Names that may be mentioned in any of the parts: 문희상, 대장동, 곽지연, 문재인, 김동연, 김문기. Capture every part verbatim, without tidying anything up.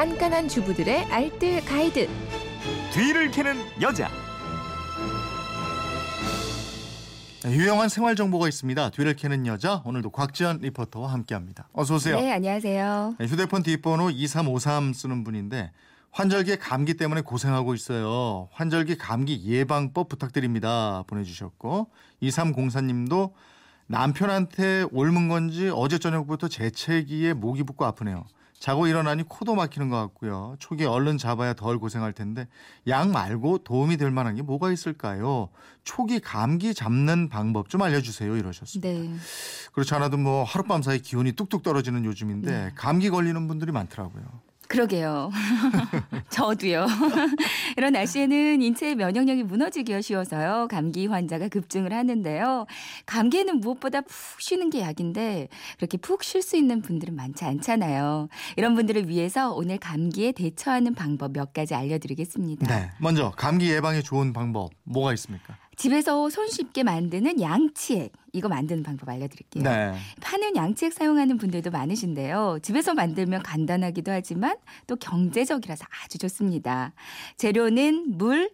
깐깐한 주부들의 알뜰 가이드. 뒤를 캐는 여자. 유용한 생활 정보가 있습니다. 뒤를 캐는 여자, 오늘도 곽지연 리포터와 함께합니다. 어서 오세요. 네, 안녕하세요. 네, 휴대폰 뒷번호 이삼오삼 쓰는 분인데 환절기에 감기 때문에 고생하고 있어요. 환절기 감기 예방법 부탁드립니다. 보내주셨고, 이삼공사님도 남편한테 옮은 건지 어제 저녁부터 재채기에 목이 붓고 아프네요. 자고 일어나니 코도 막히는 것 같고요. 초기에 얼른 잡아야 덜 고생할 텐데 약 말고 도움이 될 만한 게 뭐가 있을까요? 초기 감기 잡는 방법 좀 알려주세요, 이러셨습니다. 네. 그렇지 않아도 뭐 하룻밤 사이 기온이 뚝뚝 떨어지는 요즘인데 네. 감기 걸리는 분들이 많더라고요. 그러게요. 저도요. 이런 날씨에는 인체의 면역력이 무너지기가 쉬워서요. 감기 환자가 급증을 하는데요. 감기에는 무엇보다 푹 쉬는 게 약인데 그렇게 푹 쉴 수 있는 분들은 많지 않잖아요. 이런 분들을 위해서 오늘 감기에 대처하는 방법 몇 가지 알려드리겠습니다. 네, 먼저 감기 예방에 좋은 방법 뭐가 있습니까? 집에서 손쉽게 만드는 양치액, 이거 만드는 방법 알려드릴게요. 네. 파는 양치액 사용하는 분들도 많으신데요. 집에서 만들면 간단하기도 하지만 또 경제적이라서 아주 좋습니다. 재료는 물,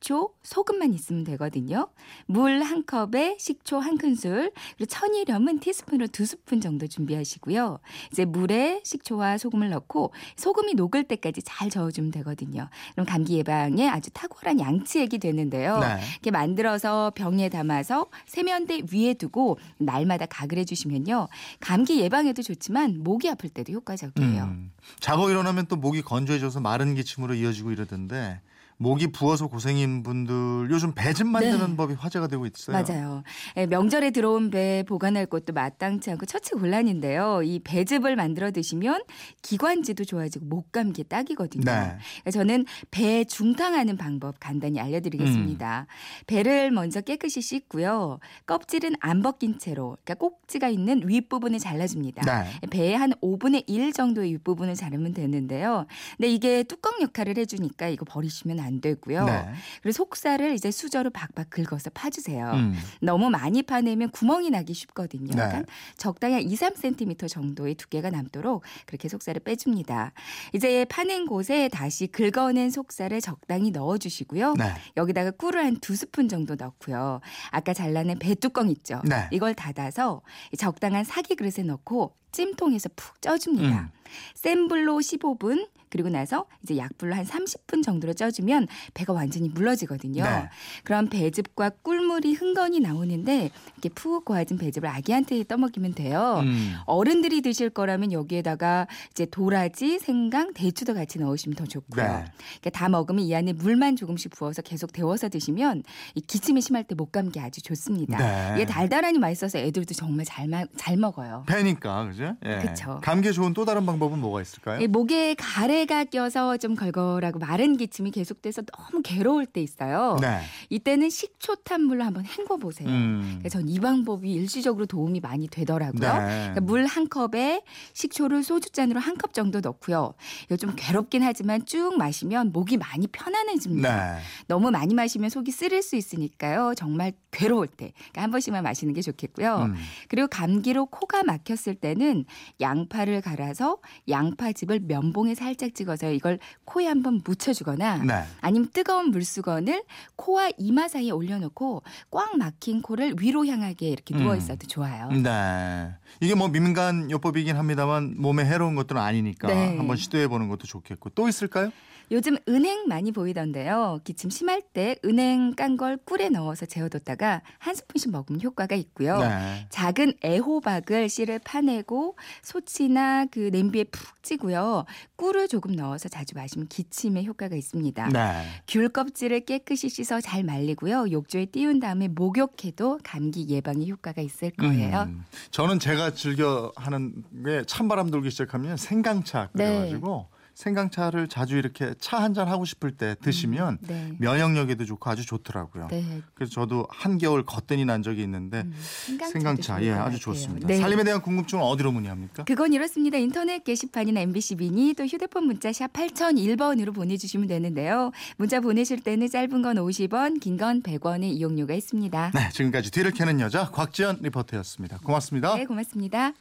식초, 소금만 있으면 되거든요. 물 한 컵에 식초 한 큰술, 그리고 천일염은 티스푼으로 두 스푼 정도 준비하시고요. 이제 물에 식초와 소금을 넣고 소금이 녹을 때까지 잘 저어주면 되거든요. 그럼 감기 예방에 아주 탁월한 양치액이 되는데요. 네. 이렇게 만들어서 병에 담아서 세면대 위에 두고 날마다 가글 해주시면요. 감기 예방에도 좋지만 목이 아플 때도 효과적이에요. 음, 자고 일어나면 또 목이 건조해져서 마른 기침으로 이어지고 이러던데 목이 부어서 고생인 분들 요즘 배즙 만드는 네. 법이 화제가 되고 있어요. 맞아요. 명절에 들어온 배 보관할 곳도 마땅치 않고 처치곤란인데요. 이 배즙을 만들어 드시면 기관지도 좋아지고 목 감기에 딱이거든요. 네. 저는 배 중탕하는 방법 간단히 알려드리겠습니다. 음. 배를 먼저 깨끗이 씻고요. 껍질은 안 벗긴 채로, 그러니까 꼭지가 있는 윗부분을 잘라줍니다. 네. 배의 한 오분의 일 정도의 윗부분을 자르면 되는데요. 근데 이게 뚜껑 역할을 해주니까 이거 버리시면 안 안 되고요. 네. 그리고 속살을 이제 수저로 박박 긁어서 파주세요. 음. 너무 많이 파내면 구멍이 나기 쉽거든요. 네. 그러니까 적당히 한 이, 삼 센티미터 정도의 두께가 남도록 그렇게 속살을 빼줍니다. 이제 파낸 곳에 다시 긁어낸 속살을 적당히 넣어주시고요. 네. 여기다가 꿀을 한 두 스푼 정도 넣고요. 아까 잘라낸 배 뚜껑 있죠. 네. 이걸 닫아서 적당한 사기 그릇에 넣고 찜통에서 푹 쪄줍니다. 음. 센 불로 십오분, 그리고 나서 이제 약불로 한 삼십분 정도로 쪄주면 배가 완전히 물러지거든요. 네. 그럼 배즙과 꿀물이 흥건히 나오는데 이렇게 푹 고아진 배즙을 아기한테 떠먹이면 돼요. 음. 어른들이 드실 거라면 여기에다가 이제 도라지, 생강, 대추도 같이 넣으시면 더 좋고요. 네. 그러니까 다 먹으면 이 안에 물만 조금씩 부어서 계속 데워서 드시면 이 기침이 심할 때 목 감기 아주 좋습니다. 네. 이게 달달하니 맛있어서 애들도 정말 잘, 마, 잘 먹어요. 배니까 그죠? 예. 그렇죠. 감기에 좋은 또 다른 방법은 뭐가 있을까요? 예, 목에 가래 가 껴서 좀 걸걸하고 마른 기침이 계속돼서 너무 괴로울 때 있어요. 네. 이때는 식초 탄물로 한번 헹궈보세요. 음. 전 이 방법이 일시적으로 도움이 많이 되더라고요. 네. 그러니까 물 한 컵에 식초를 소주잔으로 한 컵 정도 넣고요. 이거 좀 괴롭긴 하지만 쭉 마시면 목이 많이 편안해집니다. 네. 너무 많이 마시면 속이 쓰릴 수 있으니까요. 정말 괴로울 때 그러니까 한 번씩만 마시는 게 좋겠고요. 음. 그리고 감기로 코가 막혔을 때는 양파를 갈아서 양파즙을 면봉에 살짝 찍어서 이걸 코에 한번 묻혀주거나 네. 아니면 뜨거운 물수건을 코와 이마 사이에 올려놓고 꽉 막힌 코를 위로 향하게 이렇게 음. 누워있어도 좋아요. 네, 이게 뭐 민간요법이긴 합니다만 몸에 해로운 것들은 아니니까 네. 한번 시도해보는 것도 좋겠고 또 있을까요? 요즘 은행 많이 보이던데요. 기침 심할 때 은행 깐 걸 꿀에 넣어서 재워뒀다가 한 스푼씩 먹으면 효과가 있고요. 네. 작은 애호박을 씨를 파내고 소치나 그 냄비에 푹 찌고요. 꿀을 조금 넣어서 자주 마시면 기침에 효과가 있습니다. 네. 귤 껍질을 깨끗이 씻어 잘 말리고요. 욕조에 띄운 다음에 목욕해도 감기 예방에 효과가 있을 거예요. 음, 저는 제가 즐겨 하는 게 찬바람 돌기 시작하면 생강차 끓여가지고 네. 생강차를 자주 이렇게 차 한잔 하고 싶을 때 드시면 음, 네. 면역력에도 좋고 아주 좋더라고요. 네. 그래서 저도 한겨울 겉뜬이 난 적이 있는데 음, 생강차 예, 아주 좋습니다. 네. 살림에 대한 궁금증은 어디로 문의합니까? 그건 이렇습니다. 인터넷 게시판이나 엠비씨 미니 또 휴대폰 문자 샵 팔공공일번으로 보내주시면 되는데요. 문자 보내실 때는 짧은 건 오십원, 긴 건 백원의 이용료가 있습니다. 네, 지금까지 뒤를 캐는 여자 곽지연 리포터였습니다. 고맙습니다. 네, 고맙습니다.